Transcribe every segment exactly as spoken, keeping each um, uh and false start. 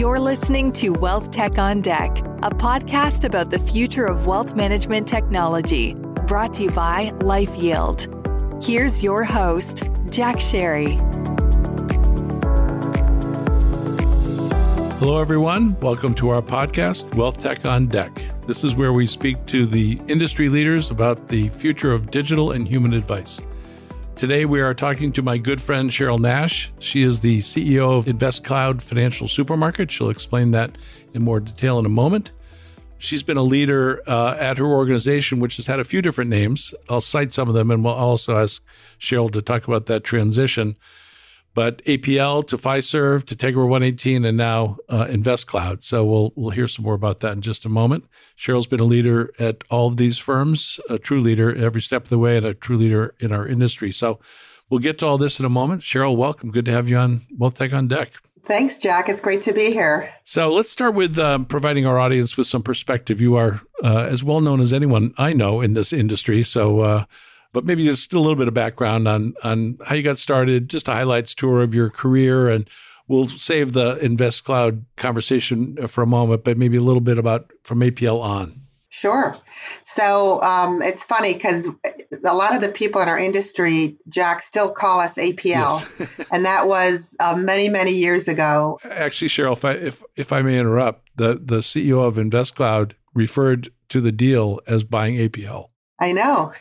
You're listening to Wealth Tech on Deck, a podcast about the future of wealth management technology, brought to you by LifeYield. Here's your host, Jack Sherry. Hello, everyone. Welcome to our podcast, Wealth Tech on Deck. This is where we speak to the industry leaders about the future of digital and human advice. Today, we are talking to my good friend, Cheryl Nash. She is the C E O of InvestCloud Financial Supermarket. She'll explain that in more detail in a moment. She's been a leader uh, at her organization, which has had a few different names. I'll cite some of them, and we'll also ask Cheryl to talk about that transition. But A P L to Fiserv to Tegra one eighteen, and now uh, InvestCloud. So we'll we'll hear some more about that in just a moment. Cheryl's been a leader at all of these firms, a true leader every step of the way, and a true leader in our industry. So we'll get to all this in a moment. Cheryl, welcome. Good to have you on Wealth Tech on Deck. Thanks, Jack. It's great to be here. So let's start with um, providing our audience with some perspective. You are uh, as well known as anyone I know in this industry. So. Uh, But maybe just a little bit of background on on how you got started, just a highlights tour of your career, and we'll save the InvestCloud conversation for a moment, but maybe a little bit about from A P L on. Sure. So um, it's funny because a lot of the people in our industry, Jack, still call us A P L, yes. And that was uh, many, many years ago. Actually, Cheryl, if I, if, if I may interrupt, the, the C E O of InvestCloud referred to the deal as buying A P L. I know.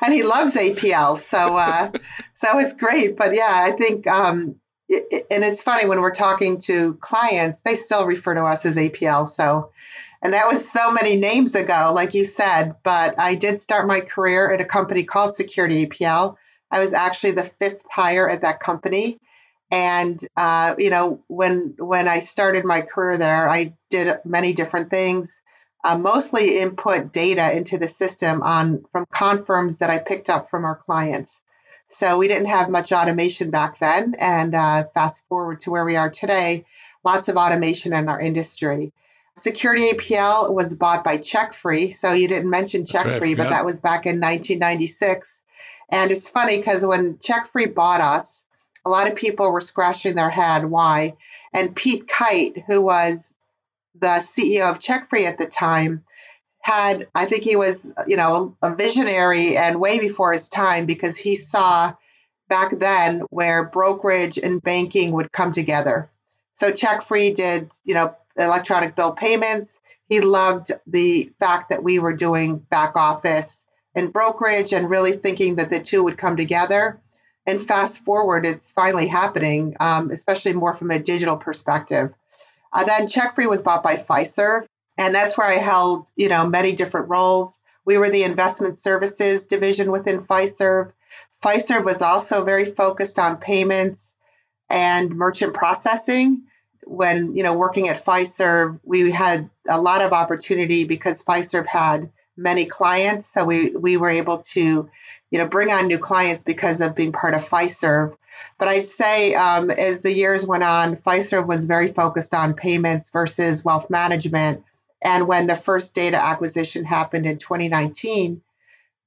And he loves A P L. So uh, so it's great. But yeah, I think, um, it, and it's funny when we're talking to clients, they still refer to us as A P L. So, and that was so many names ago, like you said, but I did start my career at a company called Security A P L. I was actually the fifth hire at that company. And, uh, you know, when when I started my career there, I did many different things. Uh, mostly input data into the system on from confirms that I picked up from our clients. So we didn't have much automation back then. And uh, fast forward to where we are today, lots of automation in our industry. Security A P L was bought by CheckFree. So you didn't mention CheckFree, right, but that was back in nineteen ninety-six. And it's funny because when CheckFree bought us, a lot of people were scratching their head why. And Pete Kite, who was the C E O of CheckFree at the time, had, I think he was, you know, a visionary and way before his time, because he saw back then where brokerage and banking would come together. So CheckFree did, you know, electronic bill payments. He loved the fact that we were doing back office and brokerage and really thinking that the two would come together. And fast forward, it's finally happening, um, especially more from a digital perspective. Uh, then CheckFree was bought by Fiserv, and that's where I held, you know, many different roles. We were the investment services division within Fiserv. Fiserv was also very focused on payments and merchant processing. When, you know, working at Fiserv, we had a lot of opportunity because Fiserv had many clients. So we, we were able to, you know, bring on new clients because of being part of Fiserv. But I'd say um, as the years went on, Fiserv was very focused on payments versus wealth management. And when the first data acquisition happened in twenty nineteen,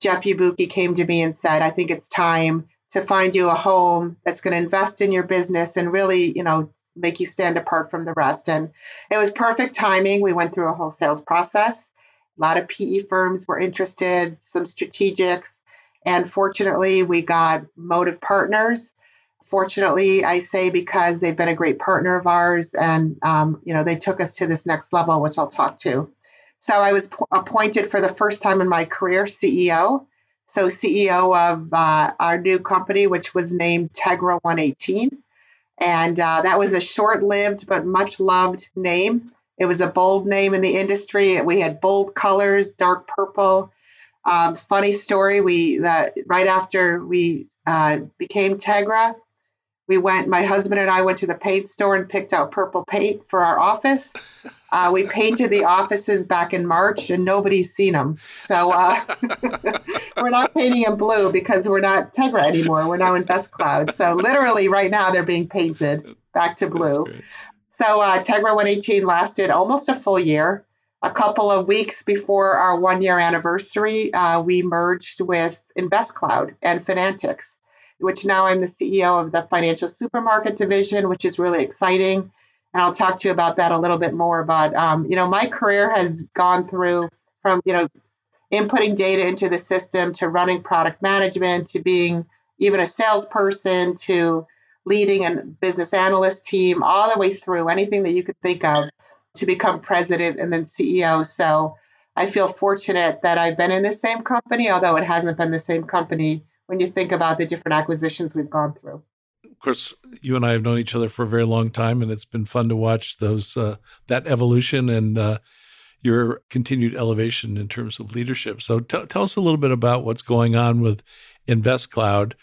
Jeff Yabuki came to me and said, I think it's time to find you a home that's going to invest in your business and really, you know, make you stand apart from the rest. And it was perfect timing. We went through a whole sales process. A lot of P E firms were interested, some strategics, and fortunately, we got Motive Partners. Fortunately, I say, because they've been a great partner of ours, and um, you know, they took us to this next level, which I'll talk to. So I was po- appointed for the first time in my career C E O. So C E O of uh, our new company, which was named Tegra one eighteen, and uh, that was a short-lived but much-loved name. It was a bold name in the industry. We had bold colors, dark purple. Um, funny story, we that right after we uh, became Tegra, we went, my husband and I went to the paint store and picked out purple paint for our office. Uh, we painted the offices back in March and nobody's seen them. So uh, we're not painting them blue because we're not Tegra anymore. We're now InvestCloud. So literally right now they're being painted back to blue. So uh, Tegra one eighteen lasted almost a full year. A couple of weeks before our one-year anniversary, uh, we merged with InvestCloud and Finantix. which now I'm the C E O of the Financial Supermarket Division, which is really exciting. And I'll talk to you about that a little bit more. But, um, you know, my career has gone through from, you know, inputting data into the system to running product management to being even a salesperson to leading a business analyst team, all the way through anything that you could think of to become president and then C E O. So I feel fortunate that I've been in the same company, although it hasn't been the same company when you think about the different acquisitions we've gone through. Of course, you and I have known each other for a very long time, and it's been fun to watch those uh, that evolution and uh, your continued elevation in terms of leadership. So t- tell us a little bit about what's going on with InvestCloud.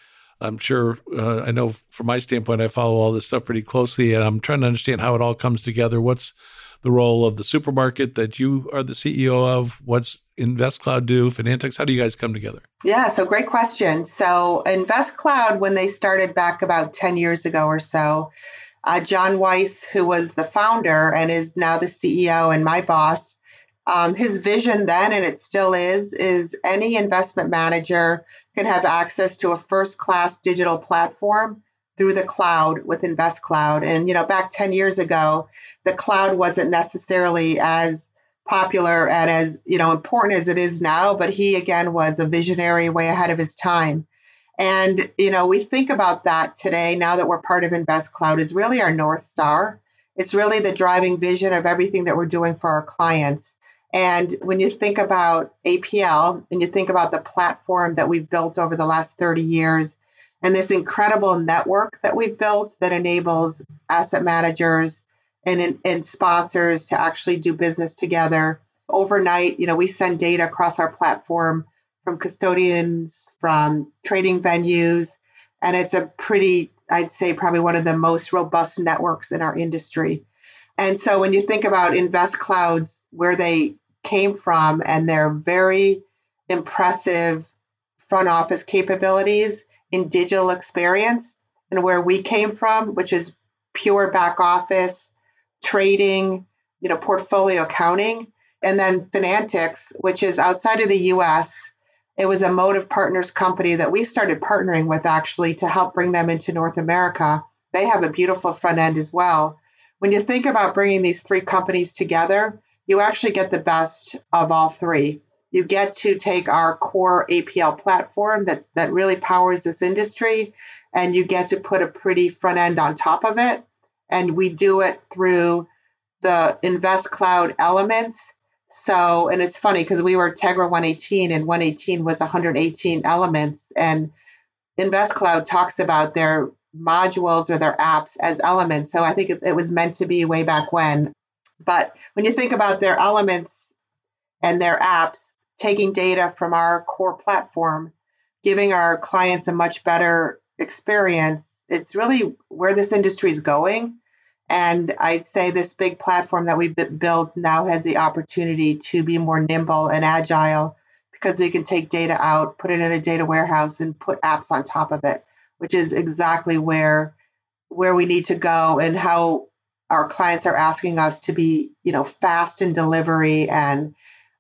I'm sure, uh, I know from my standpoint, I follow all this stuff pretty closely, and I'm trying to understand how it all comes together. What's the role of the supermarket that you are the C E O of? What's InvestCloud do? Finantix? How do you guys come together? Yeah, so great question. So InvestCloud, when they started back about ten years ago or so, uh, John Weiss, who was the founder and is now the C E O and my boss, um, his vision then, and it still is, is any investment manager can have access to a first-class digital platform through the cloud with InvestCloud. And, you know, back ten years ago, the cloud wasn't necessarily as popular and as, you know, important as it is now, but he, again, was a visionary way ahead of his time. And, you know, we think about that today, now that we're part of InvestCloud, is really our North Star. It's really the driving vision of everything that we're doing for our clients. And when you think about A P L and you think about the platform that we've built over the last thirty years and this incredible network that we've built that enables asset managers and, and sponsors to actually do business together. Overnight, you know, we send data across our platform from custodians, from trading venues, and it's a pretty, I'd say, probably one of the most robust networks in our industry. And so when you think about InvestCloud's, where they came from and their very impressive front office capabilities in digital experience, and where we came from, which is pure back office, trading, you know, portfolio accounting, and then Finantix, which is outside of the U S. It was a Motive Partners company that we started partnering with actually to help bring them into North America. They have a beautiful front end as well. When you think about bringing these three companies together, you actually get the best of all three. You get to take our core A P L platform that, that really powers this industry, and you get to put a pretty front end on top of it. And we do it through the InvestCloud elements. So, and it's funny because we were Tegra one eighteen, and one eighteen was one hundred eighteen elements. And InvestCloud talks about their modules or their apps as elements. So I think it, it was meant to be way back when. But when you think about their elements and their apps, taking data from our core platform, giving our clients a much better experience, it's really where this industry is going. And I'd say this big platform that we've built now has the opportunity to be more nimble and agile because we can take data out, put it in a data warehouse, and put apps on top of it, which is exactly where where we need to go and how our clients are asking us to be, you know, fast in delivery and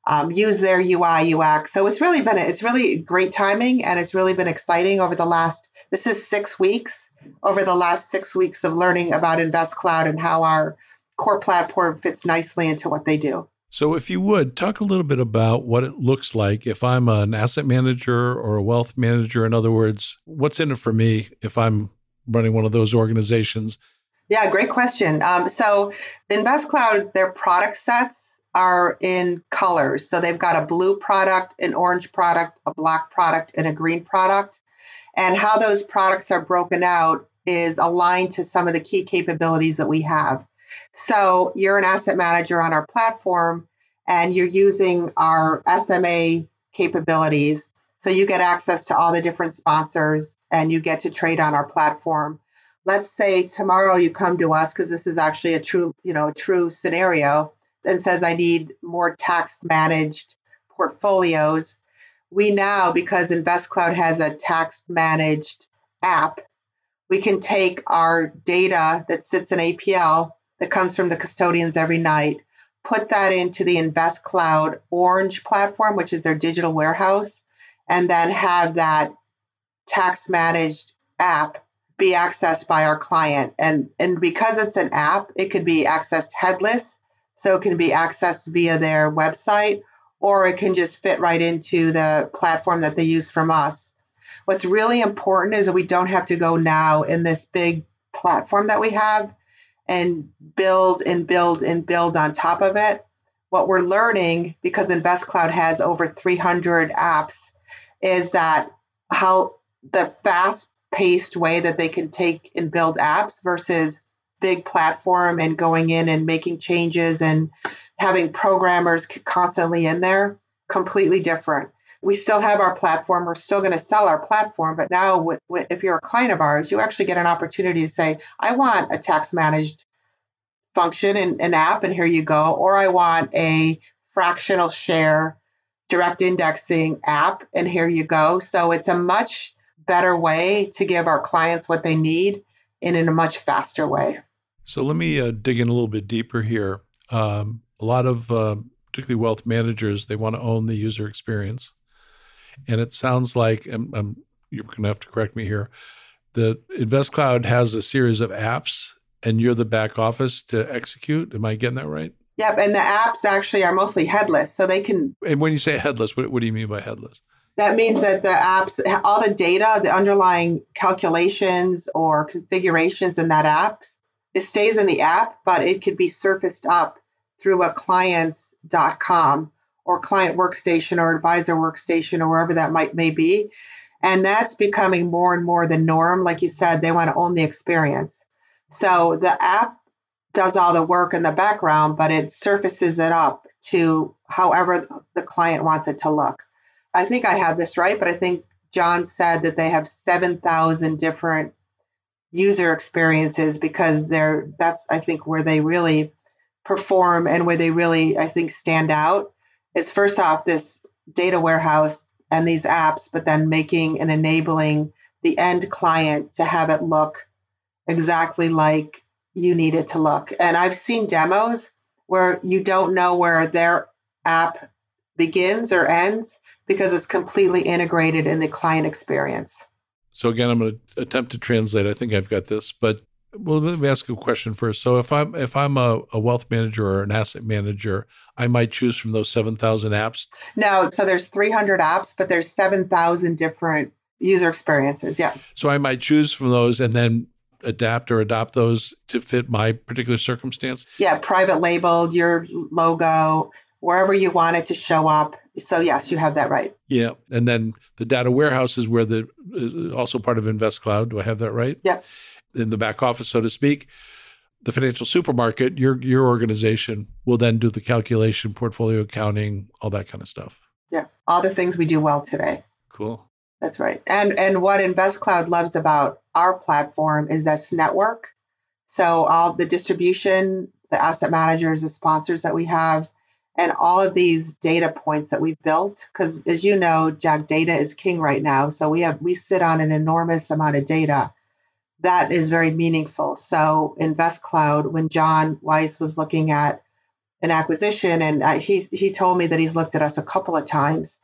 Um, use their U I U X. So it's really been, it's really great timing, and it's really been exciting over the last, this is six weeks, over the last six weeks of learning about InvestCloud and how our core platform fits nicely into what they do. So if you would, talk a little bit about what it looks like if I'm an asset manager or a wealth manager. In other words, what's in it for me if I'm running one of those organizations? Yeah, great question. Um, so InvestCloud, their product sets are in colors. So they've got a blue product, an orange product, a black product, and a green product. And how those products are broken out is aligned to some of the key capabilities that we have. So you're an asset manager on our platform, and you're using our S M A capabilities. So you get access to all the different sponsors, and you get to trade on our platform. Let's say tomorrow you come to us, because this is actually a true, you know, true scenario, and says, I need more tax managed portfolios. We now, because InvestCloud has a tax managed app, we can take our data that sits in A P L that comes from the custodians every night, put that into the InvestCloud Orange platform, which is their digital warehouse, and then have that tax managed app be accessed by our client. And, and because it's an app, it could be accessed headless. So it can be accessed via their website, or it can just fit right into the platform that they use from us. What's really important is that we don't have to go now in this big platform that we have and build and build and build on top of it. What we're learning, because InvestCloud has over three hundred apps, is that how the fast-paced way that they can take and build apps versus big platform and going in and making changes and having programmers constantly in there, completely different. We still have our platform. We're still going to sell our platform. But now with, with, if you're a client of ours, you actually get an opportunity to say, I want a tax managed function and an app, and here you go. Or I want a fractional share direct indexing app, and here you go. So it's a much better way to give our clients what they need and in a much faster way. So let me uh, dig in a little bit deeper here. Um, a lot of uh, particularly wealth managers, they want to own the user experience. And it sounds like, I'm, I'm, you're going to have to correct me here, the InvestCloud has a series of apps and you're the back office to execute. Am I getting that right? Yep. And the apps actually are mostly headless. So they can... And when you say headless, what, what do you mean by headless? That means that the apps, all the data, the underlying calculations or configurations in that app, it stays in the app, but it could be surfaced up through a clients dot com or client workstation or advisor workstation or wherever that might may be. And that's becoming more and more the norm. Like you said, they want to own the experience. So the app does all the work in the background, but it surfaces it up to however the client wants it to look. I think I have this right, but I think John said that they have seven thousand different user experiences because they're that's, I think, where they really perform and where they really, I think, stand out. It's first off this data warehouse and these apps, but then making and enabling the end client to have it look exactly like you need it to look. And I've seen demos where you don't know where their app begins or ends because it's completely integrated in the client experience. So again, I'm going to attempt to translate. I think I've got this, but well, let me ask you a question first. So if I'm if I'm a, a wealth manager or an asset manager, I might choose from those seven thousand apps? No. So there's three hundred apps, but there's seven thousand different user experiences. Yeah. So I might choose from those and then adapt or adopt those to fit my particular circumstance? Yeah. Private labeled, your logo, wherever you want it to show up. So yes, you have that right. Yeah. And then the data warehouse is where the is also part of InvestCloud. Do I have that right? Yeah. In the back office, so to speak, the financial supermarket, your your organization will then do the calculation, portfolio accounting, all that kind of stuff. Yeah, all the things we do well today. Cool. That's right. And and what InvestCloud loves about our platform is this network. So all the distribution, the asset managers, the sponsors that we have, and all of these data points that we've built, because as you know, Jack, data is king right now. So we have we sit on an enormous amount of data. That is very meaningful. So InvestCloud, when John Weiss was looking at an acquisition, and I, he, he told me that he's looked at us a couple of times,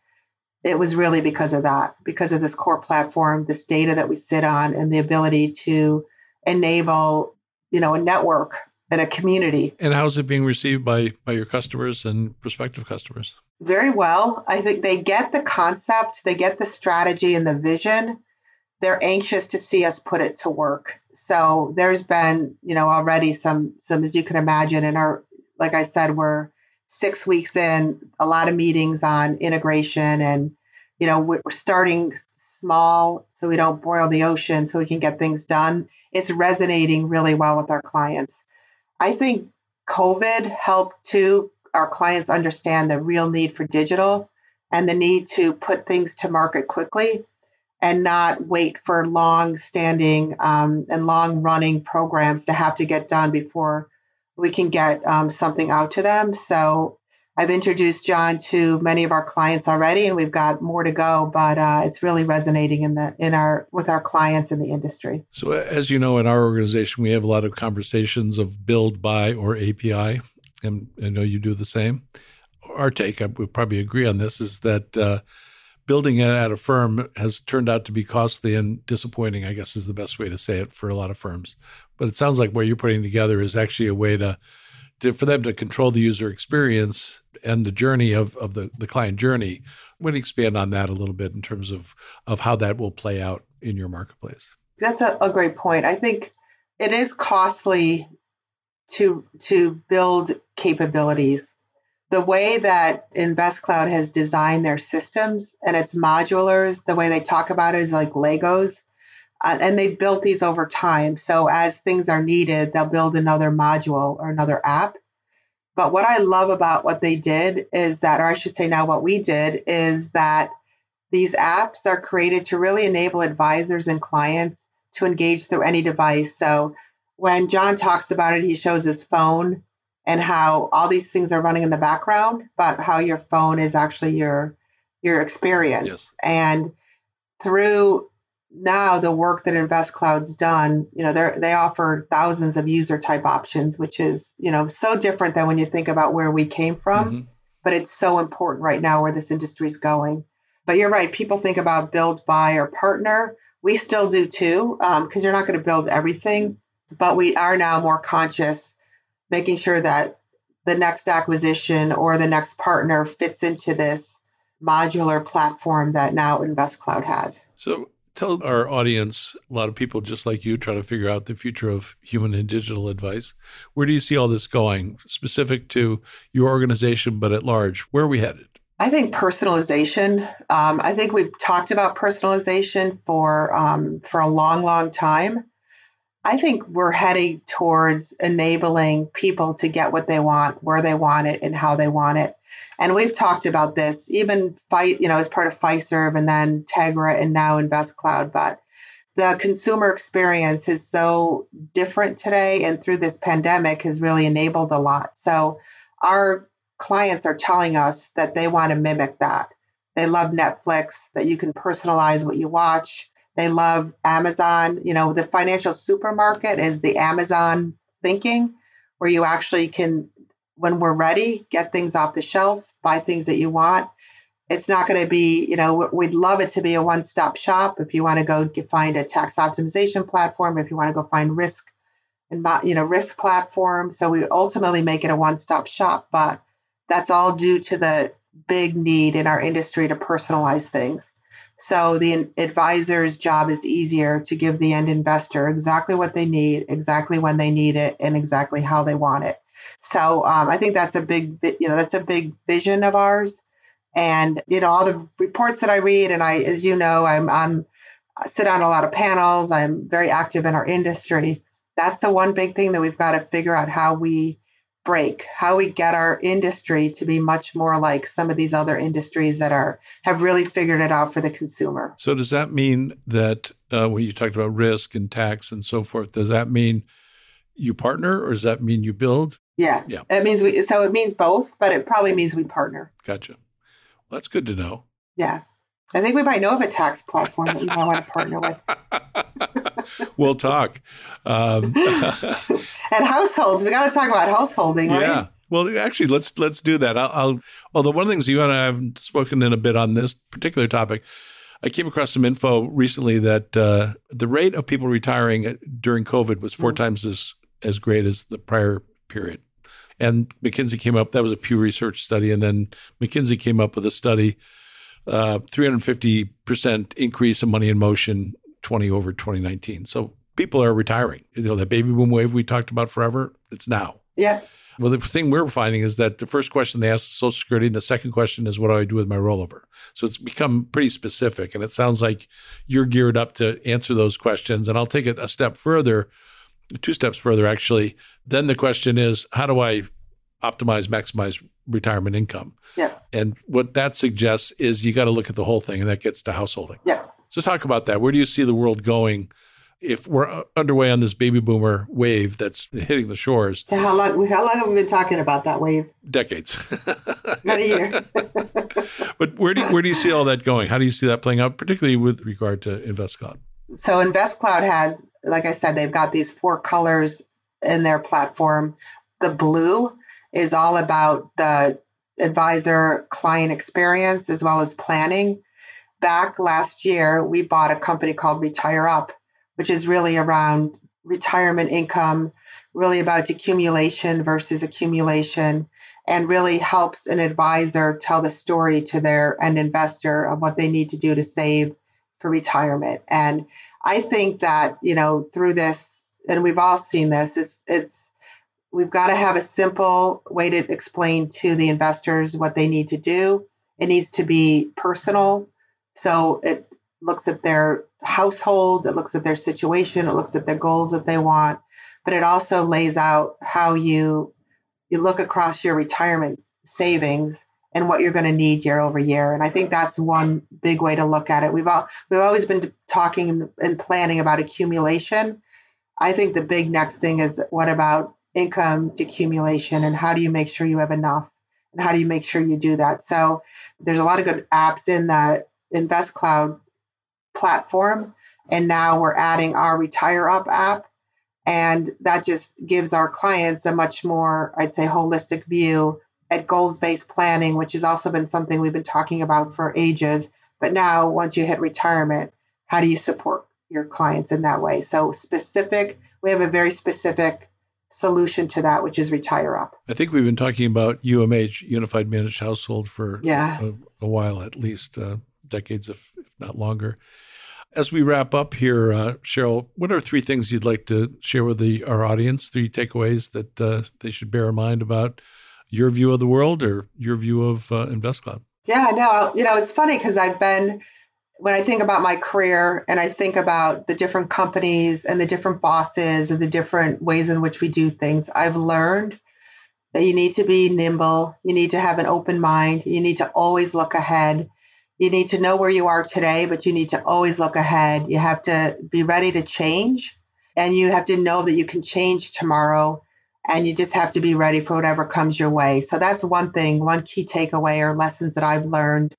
it was really because of that, because of this core platform, this data that we sit on, and the ability to enable, you know, a network and a community. And how's it being received by, by your customers and prospective customers? Very well. I think they get the concept, they get the strategy and the vision. They're anxious to see us put it to work. So there's been, you know, already some, some, as you can imagine, in our, like I said, we're six weeks in, a lot of meetings on integration and, you know, we're starting small so we don't boil the ocean so we can get things done. It's resonating really well with our clients. I think COVID helped too, our clients understand the real need for digital and the need to put things to market quickly and not wait for long-standing um, and long-running programs to have to get done before we can get um, something out to them. So I've introduced John to many of our clients already, and we've got more to go. But uh, it's really resonating in the in our with our clients in the industry. So as you know, in our organization, we have a lot of conversations of build, buy, or A P I, and I know you do the same. Our take, we probably agree on this, is that. Uh, building it at a firm has turned out to be costly and disappointing, I guess is the best way to say it for a lot of firms. But it sounds like what you're putting together is actually a way to, to for them to control the user experience and the journey of, of the, the client journey. I'm going to expand on that a little bit in terms of, of how that will play out in your marketplace. That's a, a great point. I think it is costly to to build capabilities. The way that InvestCloud has designed their systems and its modulars, the way they talk about it is like Legos, uh, and they've built these over time. So as things are needed, they'll build another module or another app. But what I love about what they did is that, or I should say now what we did, is that these apps are created to really enable advisors and clients to engage through any device. So when John talks about it, he shows his phone and how all these things are running in the background, but how your phone is actually your your experience. Yes. And through now the work that InvestCloud's done, you know, they they offer thousands of user type options, which is, you know, so different than when you think about where we came from, mm-hmm. but it's so important right now where this industry is going. But you're right, people think about build, buy, or partner. We still do too, um, because you're not going to build everything, but we are now more conscious, making sure that the next acquisition or the next partner fits into this modular platform that now InvestCloud has. So tell our audience, a lot of people just like you trying to figure out the future of human and digital advice, where do you see all this going, specific to your organization, but at large? Where are we headed? I think personalization. Um, I think we've talked about personalization for um, for a long, long time. I think we're heading towards enabling people to get what they want, where they want it, and how they want it. And we've talked about this, even fight, you know, as part of Fiserv and then Tegra and now InvestCloud. But the consumer experience is so different today, and through this pandemic has really enabled a lot. So our clients are telling us that they want to mimic that. They love Netflix, that you can personalize what you watch. They love Amazon. You know, the financial supermarket is the Amazon thinking, where you actually can, when we're ready, get things off the shelf, buy things that you want. It's not going to be, you know, we'd love it to be a one-stop shop. If you want to go get, find a tax optimization platform, if you want to go find risk and, you know, risk platform. So we ultimately make it a one-stop shop, but that's all due to the big need in our industry to personalize things. So the advisor's job is easier to give the end investor exactly what they need, exactly when they need it, and exactly how they want it. So um, I think that's a big, you know, that's a big vision of ours. And, you know, all the reports that I read, and I, as you know, I'm on, I sit on a lot of panels. I'm very active in our industry. That's the one big thing that we've got to figure out how we break, how we get our industry to be much more like some of these other industries that are have really figured it out for the consumer. So does that mean that uh, when you talked about risk and tax and so forth, does that mean you partner or does that mean you build? Yeah, yeah. It means we, so it means both, but it probably means we partner. Gotcha. Well, that's good to know. Yeah. I think we might know of a tax platform that we might want to partner with. We'll talk. Um, and households. We got to talk about householding, right? Yeah. Well, actually, let's let's do that. I'll, I'll. Although one of the things you and I haven't spoken in a bit on this particular topic, I came across some info recently that uh, the rate of people retiring during COVID was four mm-hmm. times as, as great as the prior period. And McKinsey came up, that was a Pew Research study, and then McKinsey came up with a study Uh, three hundred fifty percent increase in money in motion, twenty over twenty nineteen. So people are retiring. You know, that baby boom wave we talked about forever, it's now. Yeah. Well, the thing we're finding is that the first question they ask is Social Security, and the second question is, what do I do with my rollover? So it's become pretty specific, and it sounds like you're geared up to answer those questions. And I'll take it a step further, two steps further, actually. Then the question is, how do I optimize, maximize retirement income? Yeah. And what that suggests is you got to look at the whole thing, and that gets to householding. Yeah. So talk about that. Where do you see the world going if we're underway on this baby boomer wave that's hitting the shores? Yeah, how long, how long have we been talking about that wave? Decades. Not a year. But where do, you, where do you see all that going? How do you see that playing out, particularly with regard to InvestCloud? So InvestCloud has, like I said, they've got these four colors in their platform. The blue is all about the advisor client experience as well as planning. back last year, we bought a company called RetireUp, which is really around retirement income, really about decumulation versus accumulation, and really helps an advisor tell the story to their end investor of what they need to do to save for retirement. And I think that, you know, through this, and we've all seen this, it's, it's, we've got to have a simple way to explain to the investors what they need to do. It needs to be personal. So it looks at their household, it looks at their situation, it looks at their goals that they want, but it also lays out how you you look across your retirement savings and what you're going to need year over year. And I think that's one big way to look at it. We've all, we've always been talking and planning about accumulation. I think the big next thing is, what about income decumulation, and how do you make sure you have enough, and how do you make sure you do that? So there's a lot of good apps in the InvestCloud platform, and now we're adding our RetireUp app, and that just gives our clients a much more, I'd say, holistic view at goals-based planning, which has also been something we've been talking about for ages. But now, once you hit retirement, how do you support your clients in that way? So specific, we have a very specific solution to that, which is RetireUp. I think we've been talking about U M H, Unified Managed Household, for yeah. a, a while at least, uh, decades, if, if not longer. As we wrap up here, uh, Cheryl, what are three things you'd like to share with the, our audience, three takeaways that uh, they should bear in mind about your view of the world or your view of uh, InvestCloud? Yeah, no, you know, it's funny because I've been, when I think about my career and I think about the different companies and the different bosses and the different ways in which we do things, I've learned that you need to be nimble. You need to have an open mind. You need to always look ahead. You need to know where you are today, but you need to always look ahead. You have to be ready to change, and you have to know that you can change tomorrow, and you just have to be ready for whatever comes your way. So that's one thing, one key takeaway or lessons that I've learned.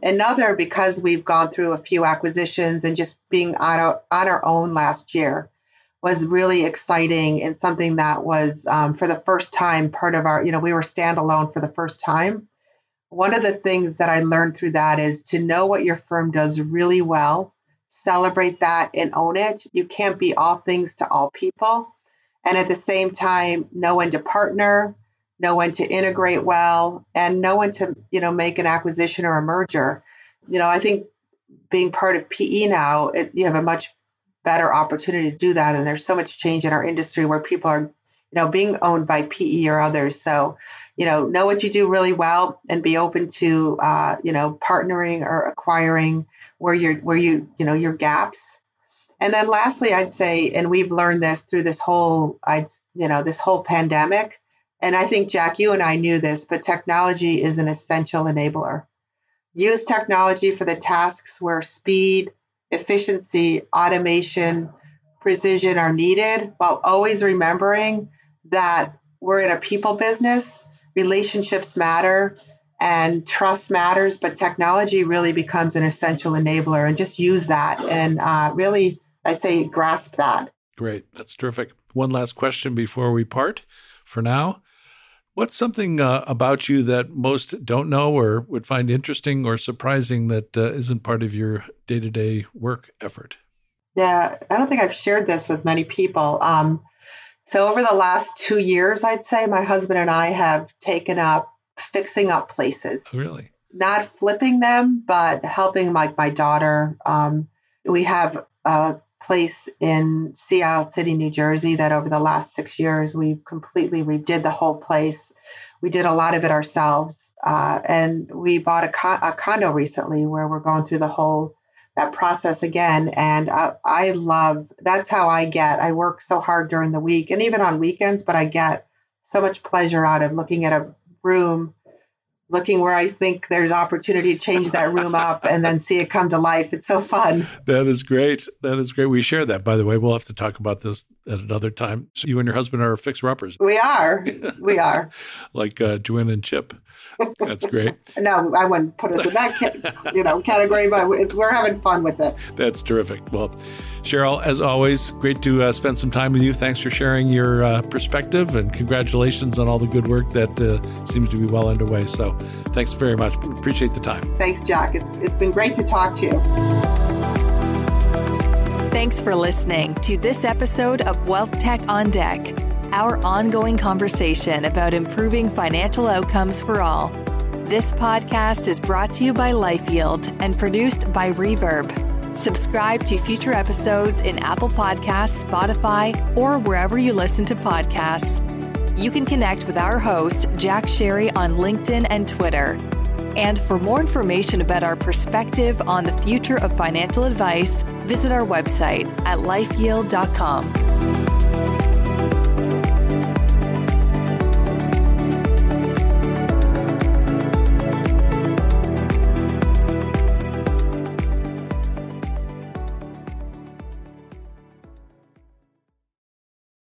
Another, because we've gone through a few acquisitions and just being on our, on our own last year was really exciting, and something that was um, for the first time part of our, you know, we were standalone for the first time. One of the things that I learned through that is to know what your firm does really well, celebrate that and own it. You can't be all things to all people. And at the same time, know when to partner, know when to integrate well, and know when to, you know, make an acquisition or a merger. You know, I think being part of P E now, it, you have a much better opportunity to do that. And there's so much change in our industry where people are, you know, being owned by P E or others. So, you know, know what you do really well and be open to, uh, you know, partnering or acquiring where you're, where you, you know, your gaps. And then lastly, I'd say, and we've learned this through this whole, I'd, you know, this whole pandemic. And I think, Jack, you and I knew this, but technology is an essential enabler. Use technology for the tasks where speed, efficiency, automation, precision are needed, while always remembering that we're in a people business, relationships matter, and trust matters, but technology really becomes an essential enabler. And just use that and uh, really, I'd say, grasp that. Great. That's terrific. One last question before we part for now. What's something uh, about you that most don't know or would find interesting or surprising that uh, isn't part of your day-to-day work effort? Yeah, I don't think I've shared this with many people. Um, so over the last two years, I'd say my husband and I have taken up fixing up places. Really? Not flipping them, but helping like my daughter. Um, we have a place in Seaside City, New Jersey, that over the last six years, we completely redid the whole place. We did a lot of it ourselves. Uh, and we bought a, con- a condo recently where we're going through the whole that process again. And I, I love, that's how I get, I work so hard during the week and even on weekends, but I get so much pleasure out of looking at a room, looking where I think there's opportunity to change that room up and then see it come to life. It's so fun. That is great. That is great. We share that, by the way. We'll have to talk about this at another time. So you and your husband are fixer-uppers. We are. We are. Like uh, Joanne and Chip. That's great. No, I wouldn't put us in that ca- you know, category, but it's, we're having fun with it. That's terrific. Well, Cheryl, as always, great to uh, spend some time with you. Thanks for sharing your uh, perspective, and congratulations on all the good work that uh, seems to be well underway. So thanks very much. Appreciate the time. Thanks, Jack. It's, it's been great to talk to you. Thanks for listening to this episode of Wealth Tech on Deck, our ongoing conversation about improving financial outcomes for all. This podcast is brought to you by LifeYield and produced by Reverb. Subscribe to future episodes in Apple Podcasts, Spotify, or wherever you listen to podcasts. You can connect with our host, Jack Sherry, on LinkedIn and Twitter. And for more information about our perspective on the future of financial advice, visit our website at lifeyield dot com.